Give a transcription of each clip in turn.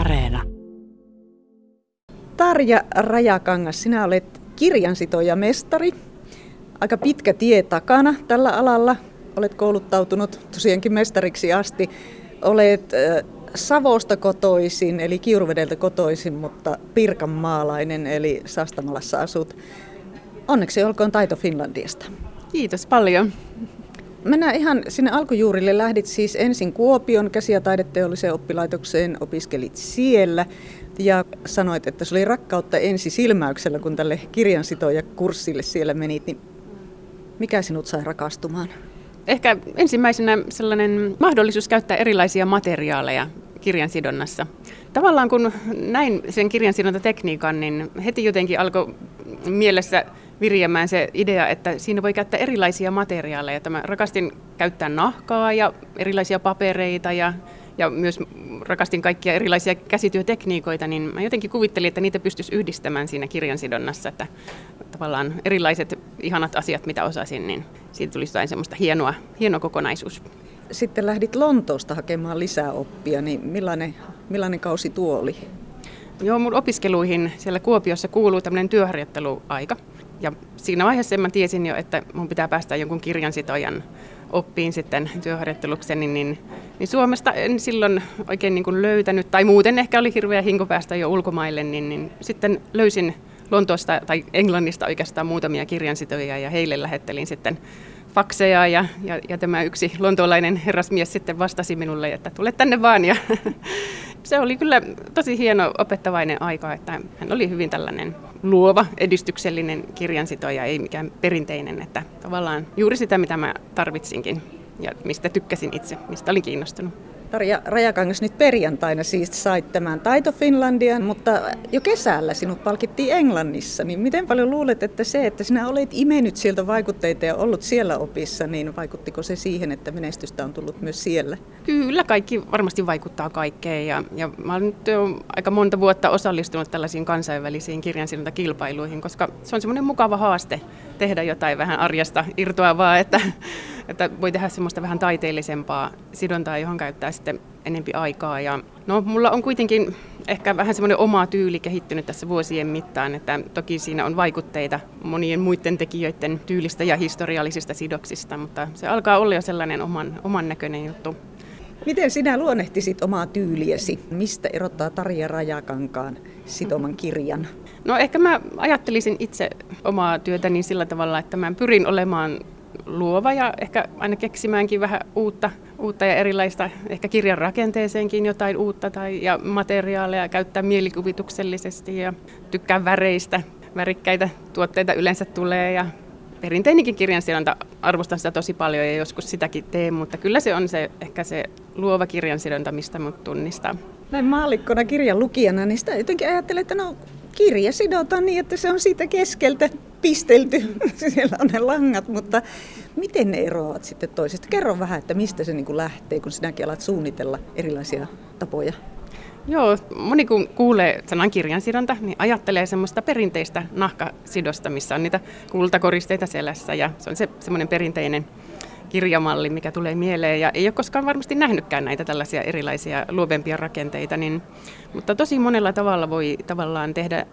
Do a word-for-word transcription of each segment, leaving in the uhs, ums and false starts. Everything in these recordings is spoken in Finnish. Areena. Tarja Rajakangas, sinä olet kirjansitoja-mestari. Aika pitkä tie takana tällä alalla. Olet kouluttautunut tosiaankin mestariksi asti. Olet äh, Savosta kotoisin, eli Kiuruvedeltä kotoisin, mutta pirkanmaalainen, eli Sastamalassa asut. Onneksi olkoon Taito Finlandiasta. Kiitos paljon. Mennään ihan sinne alkujuurille. Lähdit siis ensin Kuopion käsi- ja taideteolliseen oppilaitokseen, opiskelit siellä ja sanoit, että se oli rakkautta ensi silmäyksellä, kun tälle kirjansitojakurssille siellä menit. Niin mikä sinut sai rakastumaan? Ehkä ensimmäisenä sellainen mahdollisuus käyttää erilaisia materiaaleja kirjansidonnassa. Tavallaan kun näin sen kirjansidontatekniikan, niin heti jotenkin alkoi mielessä virjämään se idea, että siinä voi käyttää erilaisia materiaaleja. Mä rakastin käyttää nahkaa ja erilaisia papereita ja, ja myös rakastin kaikkia erilaisia käsityötekniikoita, niin mä jotenkin kuvittelin, että niitä pystyisi yhdistämään siinä kirjansidonnassa, että tavallaan erilaiset ihanat asiat, mitä osasin, niin siitä tuli jotain semmoista hienoa, hieno kokonaisuus. Sitten lähdit Lontoosta hakemaan lisää oppia, niin millainen, millainen kausi tuo oli? Joo, mun opiskeluihin siellä Kuopiossa kuuluu tämmöinen työharjoitteluaika. Ja siinä vaiheessa mä tiesin jo, että mun pitää päästä jonkun kirjansitojan oppiin sitten työharjoittelukseni, niin, niin Suomesta en silloin oikein niin kuin löytänyt, tai muuten ehkä oli hirveä hinku päästä jo ulkomaille, niin, niin sitten löysin Lontoosta tai Englannista oikeastaan muutamia kirjansitoja ja heille lähettelin sitten fakseja ja, ja, ja tämä yksi lontoolainen herrasmies sitten vastasi minulle, että tule tänne vaan. Ja se oli kyllä tosi hieno opettavainen aika, että hän oli hyvin tällainen luova, edistyksellinen kirjansitoja, ei mikään perinteinen, että tavallaan juuri sitä, mitä mä tarvitsinkin ja mistä tykkäsin itse, mistä olin kiinnostunut. Tarja Rajakangas, nyt perjantaina siis sait tämän Taito Finlandian, mutta jo kesällä sinut palkittiin Englannissa, niin miten paljon luulet, että se, että sinä olet imennyt sieltä vaikutteita ja ollut siellä opissa, niin vaikuttiko se siihen, että menestystä on tullut myös siellä? Kyllä, kaikki varmasti vaikuttaa kaikkeen ja, ja mä olen nyt jo aika monta vuotta osallistunut tällaisiin kansainvälisiin kirjansidontakilpailuihin, koska se on semmoinen mukava haaste tehdä jotain vähän arjesta irtoavaa, että että voi tehdä semmoista vähän taiteellisempaa sidontaa, johon käyttää sitten enempi aikaa. Ja no, mulla on kuitenkin ehkä vähän semmoinen oma tyyli kehittynyt tässä vuosien mittaan, että toki siinä on vaikutteita monien muiden tekijöiden tyylistä ja historiallisista sidoksista, mutta se alkaa olla jo sellainen oman, oman näköinen juttu. Miten sinä luonnehtisit omaa tyyliesi? Mistä erottaa Tarja Rajakankaan sitoman kirjan? No ehkä mä ajattelisin itse omaa työtäni sillä tavalla, että mä pyrin olemaan luova ja ehkä aina keksimäänkin vähän uutta, uutta ja erilaista, ehkä kirjan rakenteeseenkin jotain uutta tai, ja materiaaleja käyttää mielikuvituksellisesti ja tykkään väreistä. Värikkäitä tuotteita yleensä tulee ja perinteinenkin kirjansidonta, arvostan sitä tosi paljon ja joskus sitäkin teen, mutta kyllä se on se, ehkä se luova kirjansidonta, mistä mut tunnistaa. Näin maallikkona, kirjan lukijana, niin sitä jotenkin ajattelee, että no kirja sidotaan niin, että se on siitä keskeltä pistelty. Siellä on ne langat, mutta miten ne eroavat sitten toisesta? Kerro vähän, että mistä se niin kuin lähtee, kun sinäkin alat suunnitella erilaisia tapoja. Joo, moni kun kuulee sanan kirjansidonta, niin ajattelee semmoista perinteistä nahkasidosta, missä on niitä kultakoristeita selässä ja se on se semmoinen perinteinen kirjamalli, mikä tulee mieleen ja ei ole koskaan varmasti nähnytkään näitä tällaisia erilaisia luovempia rakenteita, niin, mutta tosi monella tavalla voi tavallaan tehdä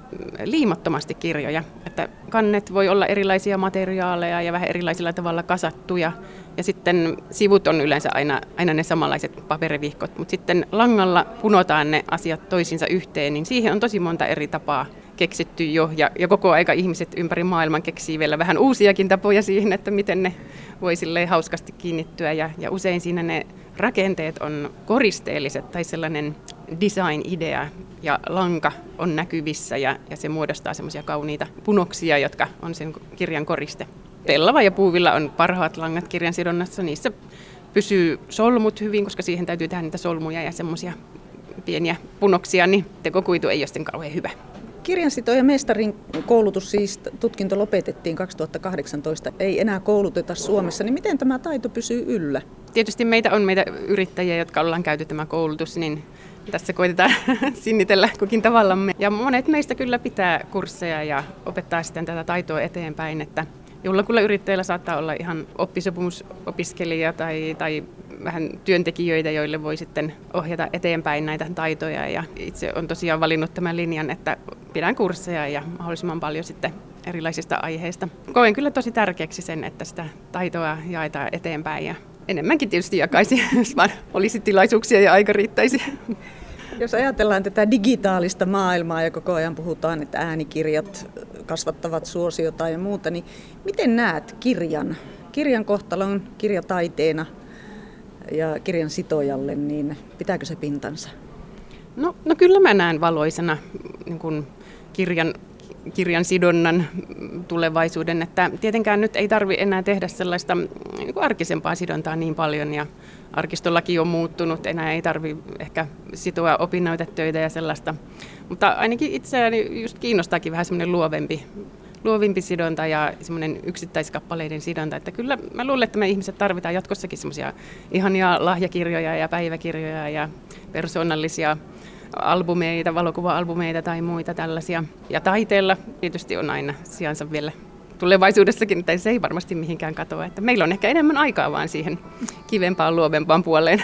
liimattomasti kirjoja, että kannet voi olla erilaisia materiaaleja ja vähän erilaisilla tavalla kasattuja ja sitten sivut on yleensä aina, aina ne samanlaiset paperivihkot, mutta sitten langalla punotaan ne asiat toisinsa yhteen, niin siihen on tosi monta eri tapaa keksitty jo ja, ja koko aika ihmiset ympäri maailman keksii vielä vähän uusiakin tapoja siihen, että miten ne voi silleen hauskasti kiinnittyä ja, ja usein siinä ne rakenteet on koristeelliset tai sellainen design-idea ja lanka on näkyvissä ja, ja se muodostaa semmoisia kauniita punoksia, jotka on sen kirjan koriste. Pellava ja puuvilla on parhaat langat kirjansidonnassa, niissä pysyy solmut hyvin, koska siihen täytyy tehdä niitä solmuja ja semmoisia pieniä punoksia, niin tekokuitu ei ole sitten kauhean hyvä. Kirjansito- ja mestarin koulutus, siis tutkinto lopetettiin kaksituhattakahdeksantoista, ei enää kouluteta Suomessa, niin miten tämä taito pysyy yllä? Tietysti meitä on meitä yrittäjiä, jotka ollaan käyty tämä koulutus, niin tässä koitetaan sinnitellä kukin tavallamme. Ja monet meistä kyllä pitää kursseja ja opettaa sitten tätä taitoa eteenpäin, että jollakulla yrittäjällä saattaa olla ihan oppisopimusopiskelija tai, tai vähän työntekijöitä, joille voi sitten ohjata eteenpäin näitä taitoja. Ja itse olen tosiaan valinnut tämän linjan, että pidän kursseja ja mahdollisimman paljon sitten erilaisista aiheista. Koen kyllä tosi tärkeäksi sen, että sitä taitoa jaetaan eteenpäin ja enemmänkin tietysti jakaisi, jos vaan olisi tilaisuuksia ja aika riittäisi. Jos ajatellaan tätä digitaalista maailmaa ja koko ajan puhutaan, että äänikirjat kasvattavat suosiota ja muuta, niin miten näet kirjan? Kirjan kohtalon kirjataiteena ja kirjan sitojalle, niin pitääkö se pintansa? No, no kyllä mä näen valoisena niin kun kirjan, kirjan sidonnan tulevaisuuden, että tietenkään nyt ei tarvitse enää tehdä sellaista niin kun arkisempaa sidontaa niin paljon ja arkistollakin on muuttunut, enää ei tarvitse ehkä sitoa opinnäytetöitä ja sellaista, mutta ainakin itseäni just kiinnostaakin vähän semmoinen luovempi luovimpi sidonta ja semmoinen yksittäiskappaleiden sidonta, että kyllä mä luulen, että me ihmiset tarvitaan jatkossakin semmoisia ihania lahjakirjoja ja päiväkirjoja ja persoonallisia albumeita, valokuva-albumeita tai muita tällaisia. Ja taiteella tietysti on aina sijansa vielä tulevaisuudessakin, tai se ei varmasti mihinkään katoa, että meillä on ehkä enemmän aikaa vaan siihen kivempaan, luovempaan puoleen.